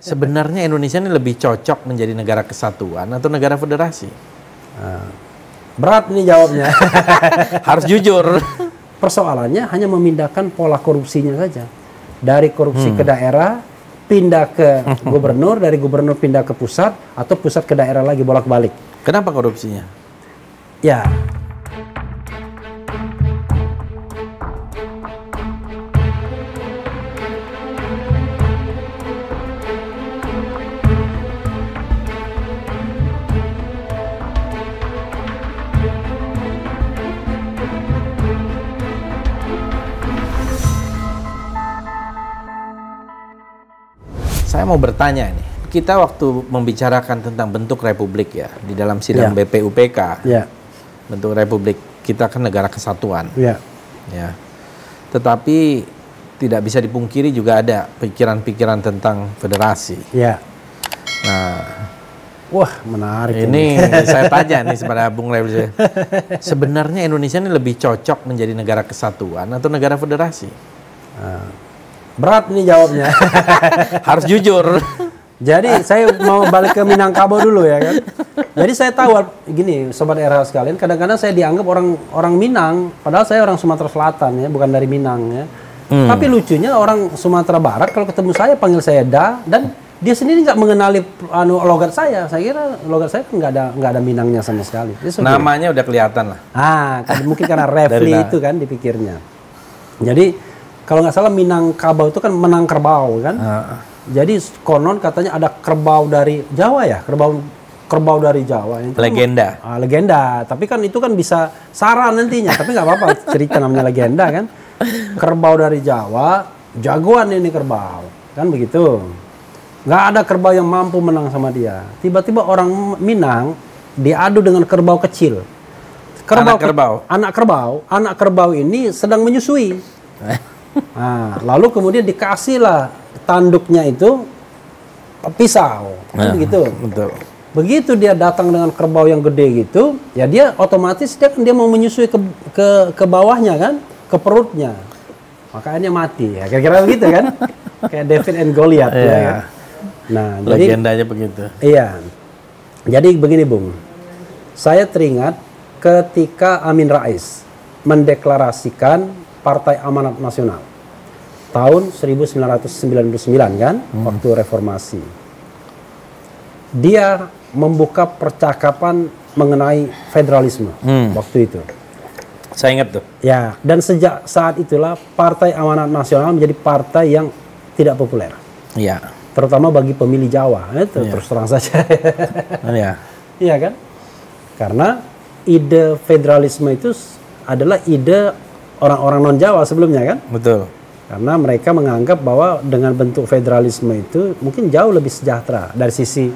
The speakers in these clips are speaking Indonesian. Sebenarnya Indonesia ini lebih cocok menjadi negara kesatuan atau negara federasi? Berat nih jawabnya. Harus jujur. Persoalannya hanya memindahkan pola korupsinya saja. Dari korupsi ke daerah, pindah ke gubernur, dari gubernur pindah ke pusat, atau pusat ke daerah lagi bolak-balik. Kenapa korupsinya? Ya. Saya mau bertanya nih, kita waktu membicarakan tentang bentuk republik ya, di dalam sidang BPUPK, bentuk republik kita kan negara kesatuan, ya. Tetapi tidak bisa dipungkiri juga ada pikiran-pikiran tentang federasi. Nah, wah menarik ini. Saya tanya nih kepada Bung Leib, sebenarnya Indonesia ini lebih cocok menjadi negara kesatuan atau negara federasi? Berat nih jawabnya. Harus jujur. Jadi saya mau balik ke Minangkabau dulu ya kan. Jadi saya tahu gini sobat RH sekalian, kadang-kadang saya dianggap orang Minang, padahal saya orang Sumatera Selatan ya, bukan dari Minang ya. Tapi lucunya orang Sumatera Barat kalau ketemu saya panggil saya Da, dan dia sendiri nggak mengenali logat saya. Saya kira logat saya nggak ada Minangnya sama sekali. Namanya udah kelihatan lah. Mungkin karena Refly itu kan dipikirnya. Jadi kalau nggak salah Minangkabau itu kan menang kerbau kan, jadi konon katanya ada kerbau dari Jawa ya, kerbau dari Jawa. Itu legenda. Legenda, tapi kan itu kan bisa saran nantinya, tapi nggak apa-apa cerita namanya legenda kan. Kerbau dari Jawa, jagoan ini kerbau kan begitu. Nggak ada kerbau yang mampu menang sama dia. Tiba-tiba orang Minang diadu dengan kerbau kecil. Anak kerbau ini sedang menyusui. Nah, lalu kemudian dikasihlah tanduknya itu pisau, begitu. Betul. Begitu dia datang dengan kerbau yang gede gitu, ya dia otomatis dia mau menyusui ke bawahnya kan, ke perutnya, makanya mati. Ya kira-kira begitu kan, kayak David and Goliath. Ya. Nah, legendanya begitu. Iya. Jadi begini Bung, saya teringat ketika Amin Rais mendeklarasikan Partai Amanat Nasional tahun 1999 kan, waktu reformasi. Dia membuka percakapan mengenai federalisme waktu itu. Saya ingat tuh. Ya, dan sejak saat itulah Partai Amanat Nasional menjadi partai yang tidak populer. Iya. Terutama bagi pemilih Jawa, itu terus terang saja. Iya. Iya kan? Karena ide federalisme itu adalah ide orang-orang non-Jawa sebelumnya kan? Betul. Karena mereka menganggap bahwa dengan bentuk federalisme itu mungkin jauh lebih sejahtera dari sisi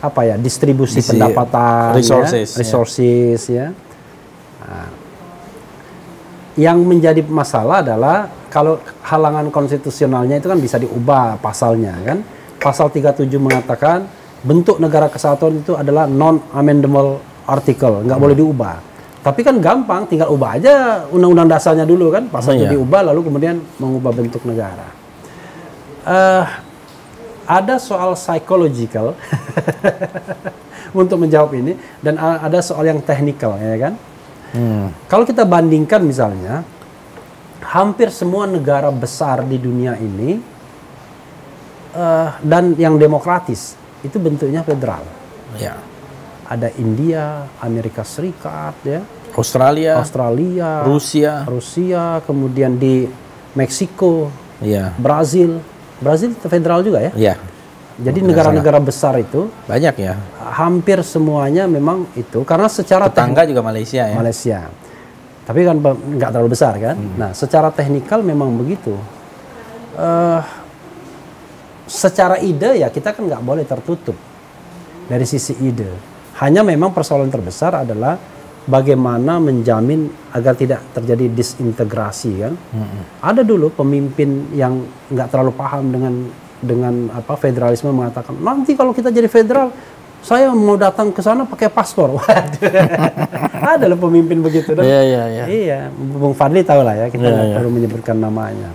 apa ya, distribusi pendapatan, resources ya. Nah, yang menjadi masalah adalah kalau halangan konstitusionalnya itu kan bisa diubah pasalnya kan. Pasal 37 mengatakan bentuk negara kesatuan itu adalah non-amendable article, nggak boleh diubah. Tapi kan gampang, tinggal ubah aja undang-undang dasarnya dulu kan, pasalnya diubah lalu kemudian mengubah bentuk negara. Ada soal psychological untuk menjawab ini, dan ada soal yang technical ya kan. Kalau kita bandingkan misalnya, hampir semua negara besar di dunia ini dan yang demokratis itu bentuknya federal. Ya. Ada India, Amerika Serikat, ya, Australia, Rusia, kemudian di Meksiko, Brazil federal juga ya. Iya. Jadi negara-negara besar itu banyak ya. Hampir semuanya memang itu, karena secara tetangga juga Malaysia ya. Malaysia, tapi kan nggak terlalu besar kan. Nah, secara teknikal memang begitu. Secara ide ya kita kan nggak boleh tertutup dari sisi ide. Hanya memang persoalan terbesar adalah bagaimana menjamin agar tidak terjadi disintegrasi kan. Ada dulu pemimpin yang nggak terlalu paham dengan apa federalisme mengatakan, nanti kalau kita jadi federal, saya mau datang ke sana pakai paspor. Waduh. Ada loh pemimpin begitu. Iya. Bung Fadli tahu lah ya, kita nggak perlu menyebutkan namanya.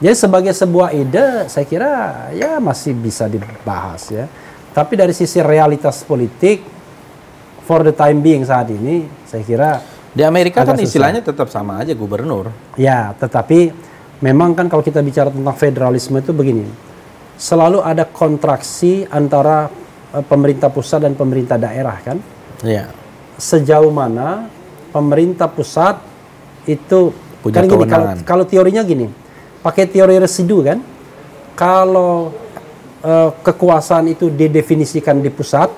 Jadi sebagai sebuah ide, saya kira ya masih bisa dibahas ya. Tapi dari sisi realitas politik, for the time being saat ini, saya kira di Amerika kan istilahnya susah. Tetap sama aja gubernur. Ya, tetapi memang kan kalau kita bicara tentang federalisme itu begini, selalu ada kontraksi antara pemerintah pusat dan pemerintah daerah kan. Ya. Sejauh mana pemerintah pusat itu punya kewenangan. Kalau teorinya gini. Pakai teori residu kan, kalau kekuasaan itu didefinisikan di pusat,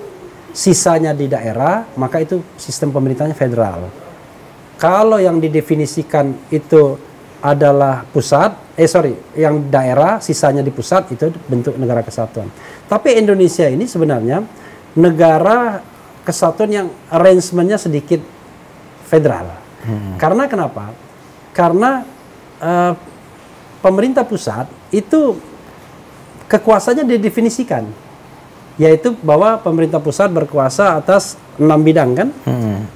sisanya di daerah, maka itu sistem pemerintahnya federal. Kalau yang didefinisikan itu adalah pusat, yang daerah, sisanya di pusat, itu bentuk negara kesatuan. Tapi Indonesia ini sebenarnya negara kesatuan yang arrangementnya sedikit federal. Karena kenapa? Karena pemerintah pusat itu kekuasaannya didefinisikan, yaitu bahwa pemerintah pusat berkuasa atas 6 bidang kan,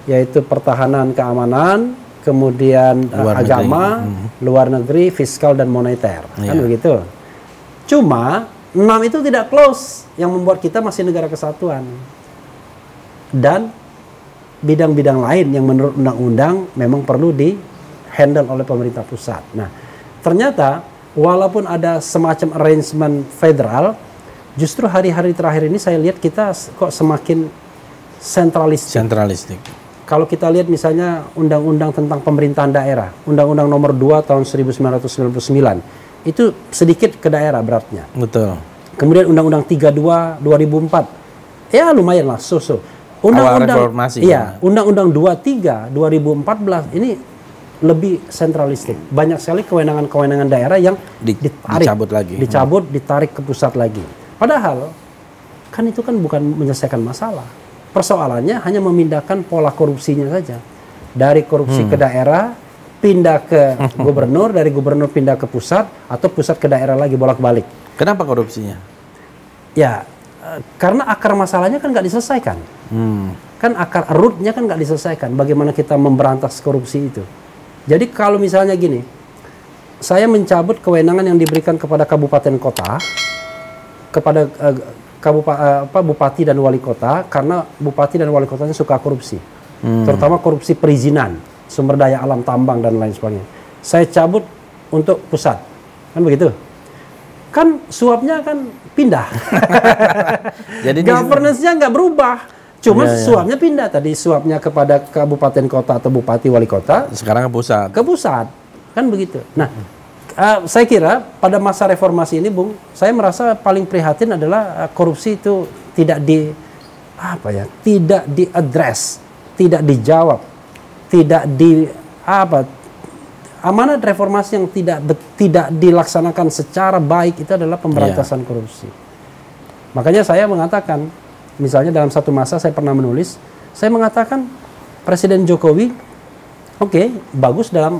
yaitu pertahanan, keamanan, kemudian agama, luar negeri, fiskal dan moneter, kan begitu. Cuma 6 itu tidak close, yang membuat kita masih negara kesatuan. Dan bidang-bidang lain yang menurut undang-undang memang perlu di handle oleh pemerintah pusat. Nah, ternyata walaupun ada semacam arrangement federal, justru hari-hari terakhir ini saya lihat kita kok semakin sentralistik. Kalau kita lihat misalnya undang-undang tentang pemerintahan daerah, undang-undang nomor 2 tahun 1999, itu sedikit ke daerah beratnya. Betul. Kemudian undang-undang 32 2004. Ya lumayan lah, undang-undang iya, undang-undang 23 2014 ini lebih sentralistik. Banyak sekali kewenangan-kewenangan daerah yang dicabut, ditarik ke pusat lagi. Padahal kan itu kan bukan menyelesaikan masalah. Persoalannya hanya memindahkan pola korupsinya saja. Dari korupsi ke daerah, pindah ke gubernur, dari gubernur pindah ke pusat, atau pusat ke daerah lagi, bolak-balik. Kenapa korupsinya? Ya, karena akar masalahnya kan nggak diselesaikan. Kan akar rootnya kan nggak diselesaikan. Bagaimana kita memberantas korupsi itu? Jadi kalau misalnya gini, saya mencabut kewenangan yang diberikan kepada kabupaten kota, kepada bupati dan wali kota, karena bupati dan wali kotanya suka korupsi, terutama korupsi perizinan, sumber daya alam, tambang dan lain sebagainya. Saya cabut untuk pusat, kan begitu? Kan suapnya kan pindah, governance-nya nggak berubah. Cuma suapnya pindah tadi, suapnya kepada kabupaten kota atau bupati wali kota. Sekarang ke pusat. Ke pusat, kan begitu. Nah, saya kira pada masa reformasi ini, Bung, saya merasa paling prihatin adalah korupsi itu tidak tidak diadres, tidak dijawab, tidak amanat reformasi yang tidak dilaksanakan secara baik itu adalah pemberantasan korupsi. Makanya saya mengatakan. Misalnya dalam satu masa saya pernah menulis, saya mengatakan Presiden Jokowi, oke, bagus dalam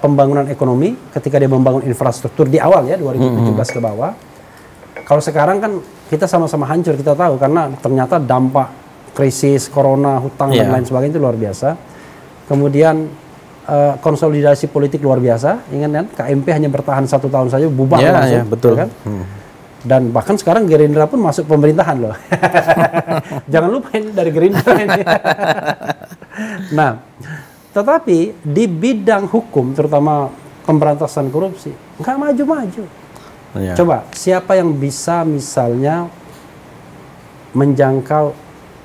pembangunan ekonomi ketika dia membangun infrastruktur di awal ya, 2017 ke bawah. Kalau sekarang kan kita sama-sama hancur, kita tahu karena ternyata dampak krisis, corona, hutang dan lain sebagainya itu luar biasa. Kemudian konsolidasi politik luar biasa, ingat kan KMP hanya bertahan 1 tahun saja, bubar langsung. Betul. Kan? Dan bahkan sekarang Gerindra pun masuk pemerintahan loh. Jangan lupa ini dari Gerindra ini. Nah, tetapi di bidang hukum, terutama pemberantasan korupsi, nggak maju-maju. Coba, siapa yang bisa misalnya menjangkau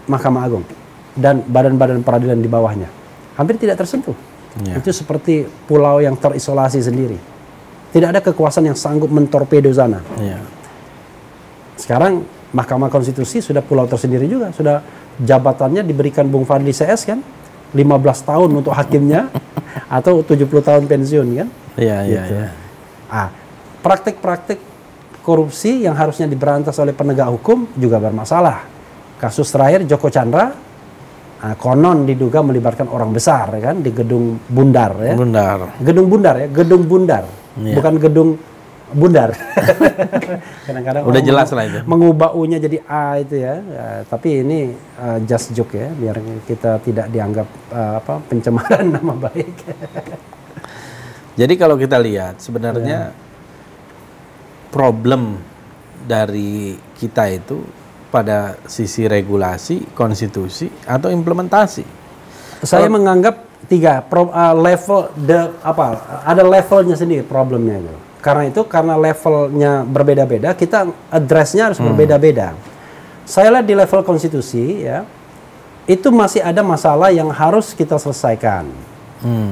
Mahkamah Agung dan badan-badan peradilan di bawahnya? Hampir tidak tersentuh. Itu seperti pulau yang terisolasi sendiri. Tidak ada kekuasaan yang sanggup mentorpedo sana. Sekarang Mahkamah Konstitusi sudah pulau tersendiri juga, sudah jabatannya diberikan Bung Fadli CS kan, 15 tahun untuk hakimnya atau 70 tahun pensiun kan. Praktik-praktik korupsi yang harusnya diberantas oleh penegak hukum juga bermasalah. Kasus terakhir Joko Chandra konon diduga melibatkan orang besar kan di gedung Bundar ya. Bukan gedung Bundar. Kadang-kadang udah jelas lah itu. Mengubah U-nya jadi A itu ya. Tapi ini just joke ya, biar kita tidak dianggap pencemaran nama baik. Jadi kalau kita lihat sebenarnya problem dari kita itu pada sisi regulasi, konstitusi, atau implementasi. Saya menganggap ada levelnya sendiri problemnya itu. Karena itu, karena levelnya berbeda-beda, kita addressnya harus berbeda-beda. Saya lihat di level konstitusi, ya, itu masih ada masalah yang harus kita selesaikan.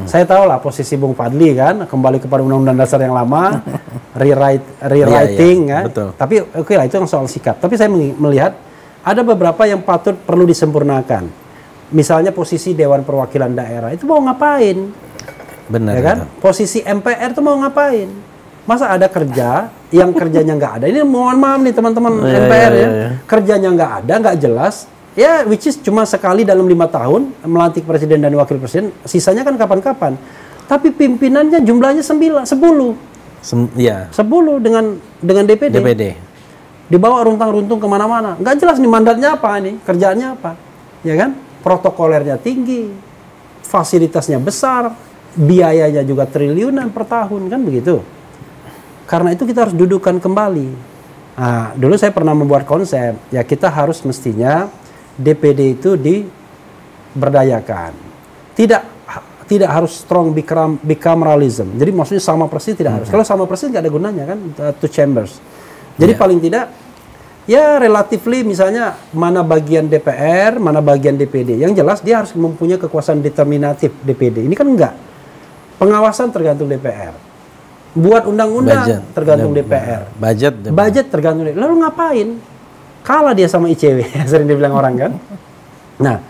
Saya tahu lah posisi Bung Fadli kan, kembali kepada Undang-Undang Dasar yang lama, rewriting, ya, kan. Tapi oke lah, itu yang soal sikap. Tapi saya melihat ada beberapa yang perlu disempurnakan. Misalnya posisi Dewan Perwakilan Daerah itu mau ngapain? Benar, ya kan? Posisi MPR itu mau ngapain? Masa ada kerja yang kerjanya nggak ada? Ini mohon maaf nih teman-teman MPR ya. Kerjanya nggak ada, nggak jelas. Ya, which is cuma sekali dalam 5 tahun melantik presiden dan wakil presiden. Sisanya kan kapan-kapan. Tapi pimpinannya jumlahnya 10. Ya. 10 dengan DPD. Dibawa runtang-runtung kemana-mana. Nggak jelas nih mandatnya apa nih, kerjaannya apa, ya kan? Protokolernya tinggi, fasilitasnya besar, biayanya juga triliunan per tahun kan begitu. Karena itu kita harus dudukan kembali. Nah, dulu saya pernah membuat konsep, ya kita harus mestinya DPD itu diberdayakan. Tidak harus strong bicameralism. Jadi maksudnya sama persis tidak harus. Kalau sama persis nggak ada gunanya kan, 2 chambers. Jadi paling tidak ya relatifly misalnya mana bagian DPR, mana bagian DPD. Yang jelas dia harus mempunyai kekuasaan determinatif DPD. Ini kan enggak. Pengawasan tergantung DPR. Buat undang-undang tergantung DPR. Budget tergantung DPR. Lalu ngapain? Kalah dia sama ICW, sering dibilang orang kan. Nah,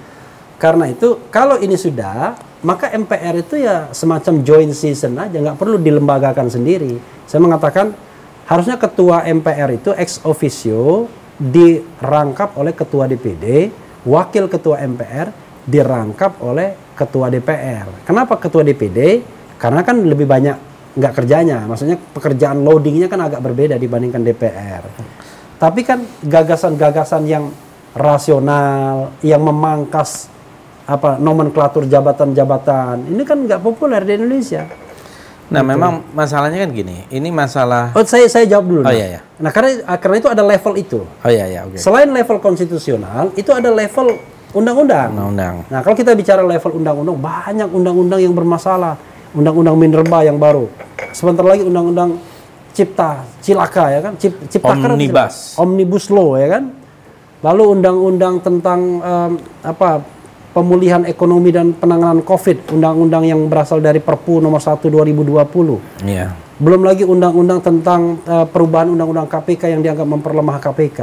karena itu kalau ini sudah, maka MPR itu ya semacam joint session aja, nggak perlu dilembagakan sendiri. Saya mengatakan harusnya ketua MPR itu ex officio dirangkap oleh ketua DPD, wakil ketua MPR dirangkap oleh ketua DPR. Kenapa ketua DPD? Karena kan lebih banyak nggak kerjanya, maksudnya pekerjaan loadingnya kan agak berbeda dibandingkan DPR. Tapi kan gagasan-gagasan yang rasional, yang memangkas nomenklatur jabatan-jabatan, ini kan nggak populer di Indonesia. Nah, gitu. Memang masalahnya kan gini, ini masalah. Oh, saya jawab dulu. Oh, iya. Nah, karena itu ada level itu. Oh iya. Okay. Selain level konstitusional, itu ada level undang-undang. Nah, kalau kita bicara level undang-undang, banyak undang-undang yang bermasalah. Undang-undang Minerba yang baru. Sebentar lagi undang-undang Cilaka ya kan? Ciptaker Omnibus Law ya kan? Lalu undang-undang tentang pemulihan ekonomi dan penanganan Covid, undang-undang yang berasal dari Perpu nomor 1 2020. Iya. Belum lagi undang-undang tentang perubahan undang-undang KPK yang dianggap memperlemah KPK.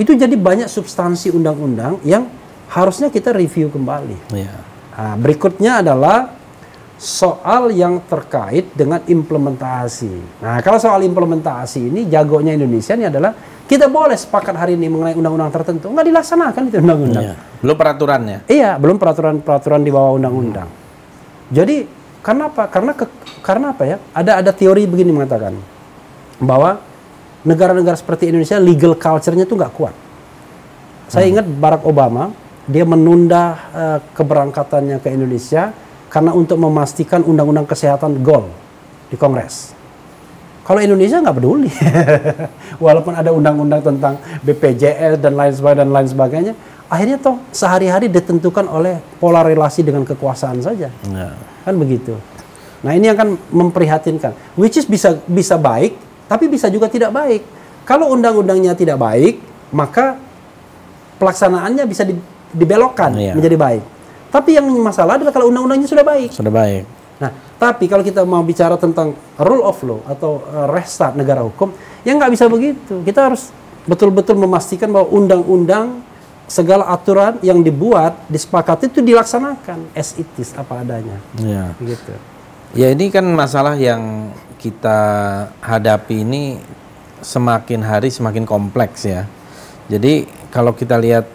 Itu jadi banyak substansi undang-undang yang harusnya kita review kembali. Iya. Nah, berikutnya adalah soal yang terkait dengan implementasi. Nah, kalau soal implementasi ini jagonya Indonesia ini adalah kita boleh sepakat hari ini mengenai undang-undang tertentu, nggak dilaksanakan itu undang-undang. Iya. Belum peraturannya. Iya, belum peraturan di bawah undang-undang. Jadi kenapa? Karena apa ya? Ada teori begini mengatakan bahwa negara-negara seperti Indonesia legal culture-nya itu nggak kuat. Saya ingat Barack Obama, dia menunda keberangkatannya ke Indonesia karena untuk memastikan undang-undang kesehatan goal di Kongres. Kalau Indonesia nggak peduli, walaupun ada undang-undang tentang BPJS dan lain sebagainya, akhirnya toh sehari-hari ditentukan oleh pola relasi dengan kekuasaan saja, kan begitu. Nah, ini akan memprihatinkan. Which is bisa baik, tapi bisa juga tidak baik. Kalau undang-undangnya tidak baik, maka pelaksanaannya bisa dibelokkan menjadi baik. Tapi yang masalah adalah kalau undang-undangnya sudah baik. Nah, tapi kalau kita mau bicara tentang rule of law atau restart negara hukum, ya nggak bisa begitu. Kita harus betul-betul memastikan bahwa undang-undang segala aturan yang dibuat, disepakati itu dilaksanakan. As it is, apa adanya. Ya. Gitu. Ya, ini kan masalah yang kita hadapi ini semakin hari semakin kompleks ya. Jadi kalau kita lihat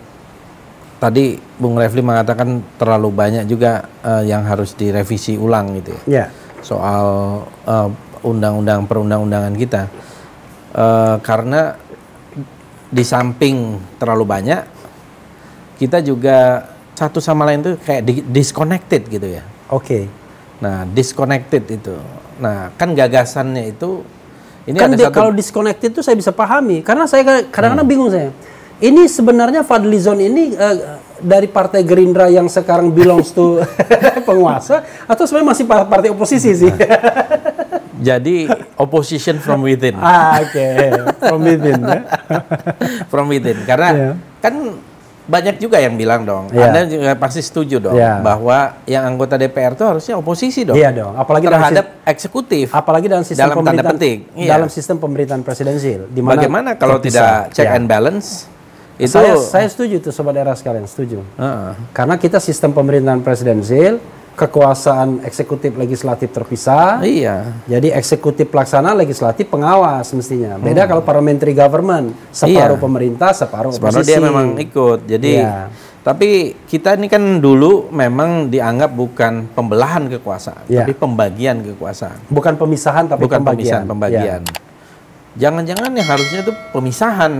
tadi Bung Refly mengatakan terlalu banyak juga yang harus direvisi ulang gitu ya. Yeah. Soal undang-undang perundang-undangan kita. Karena di samping terlalu banyak, kita juga satu sama lain tuh kayak disconnected gitu ya. Oke. Nah, disconnected itu. Nah, kan gagasannya itu Ini kan ada satu... Kalau disconnected itu saya bisa pahami, karena saya kadang-kadang bingung saya. Ini sebenarnya Fadli Zon ini dari Partai Gerindra yang sekarang belongs to penguasa, atau sebenarnya masih partai oposisi sih? Jadi opposition from within. Ah, oke, okay. From within. Ya? From within, karena kan banyak juga yang bilang dong, Anda juga pasti setuju dong, bahwa yang anggota DPR itu harusnya oposisi dong, apalagi terhadap eksekutif, apalagi dalam sistem dalam tanda petik, dalam sistem pemerintahan presidensil. Bagaimana kalau tidak check and balance? Itu saya setuju tuh sobat era sekalian, setuju. Karena kita sistem pemerintahan presidensil, kekuasaan eksekutif legislatif terpisah. Iya. Jadi eksekutif pelaksana, legislatif pengawas mestinya. Beda kalau parliamentary government, separuh pemerintah, separuh oposisi. Separuh dia memang ikut. Jadi tapi kita ini kan dulu memang dianggap bukan pembelahan kekuasaan, tapi pembagian kekuasaan. Bukan pemisahan tapi bukan pembagian. Pembagian. Jangan-jangan yang harusnya itu pemisahan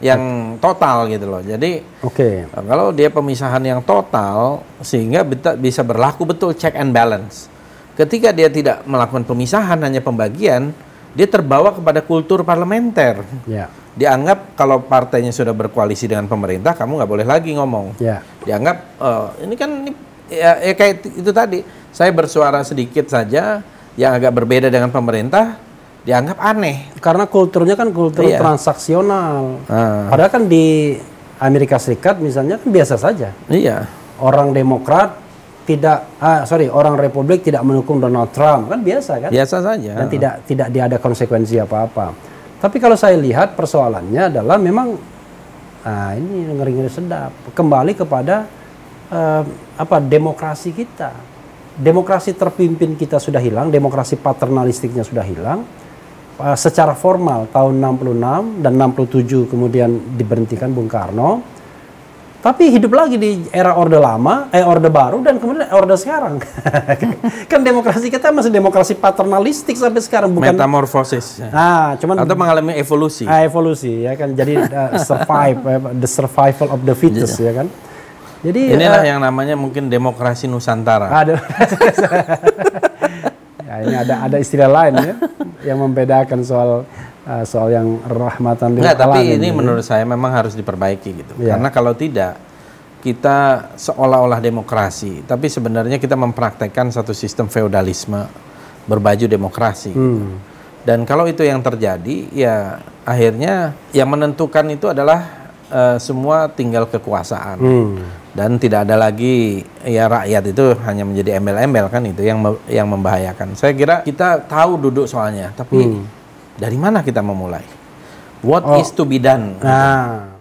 yang total gitu loh. Jadi kalau dia pemisahan yang total sehingga bisa berlaku betul check and balance. Ketika dia tidak melakukan pemisahan, hanya pembagian, dia terbawa kepada kultur parlementer. Dianggap kalau partainya sudah berkoalisi dengan pemerintah, kamu nggak boleh lagi ngomong. Dianggap ini kan kayak itu tadi, saya bersuara sedikit saja yang agak berbeda dengan pemerintah dianggap aneh, karena kulturnya kan kultur transaksional. Padahal kan di Amerika Serikat misalnya kan biasa saja. Orang Demokrat tidak, orang Republik tidak mendukung Donald Trump, kan biasa kan? Biasa saja. Dan tidak ada konsekuensi apa-apa. Tapi kalau saya lihat persoalannya adalah memang ini ngeri-ngeri sedap. Kembali kepada demokrasi kita. Demokrasi terpimpin kita sudah hilang, demokrasi paternalistiknya sudah hilang. Secara formal tahun 66 dan 67 kemudian diberhentikan Bung Karno, tapi hidup lagi di era Orde Lama, Orde Baru, dan kemudian Orde sekarang. Kan demokrasi kita masih demokrasi paternalistik sampai sekarang, bukan metamorfosis. Cuman atau mengalami evolusi. Evolusi ya kan, jadi the survival of the fittest ya kan. Jadi inilah yang namanya mungkin demokrasi Nusantara. Aduh. Ya, ini ada istilah lain ya yang membedakan soal yang rahmatan lil alamin. Tapi ini menurut saya memang harus diperbaiki gitu. Karena kalau tidak, kita seolah-olah demokrasi, tapi sebenarnya kita mempraktekkan satu sistem feodalisme berbaju demokrasi. Dan kalau itu yang terjadi, ya akhirnya yang menentukan itu adalah semua tinggal kekuasaan. Dan tidak ada lagi ya rakyat itu hanya menjadi embel-embel kan, itu yang membahayakan. Saya kira kita tahu duduk soalnya, tapi dari mana kita memulai? What is to be done?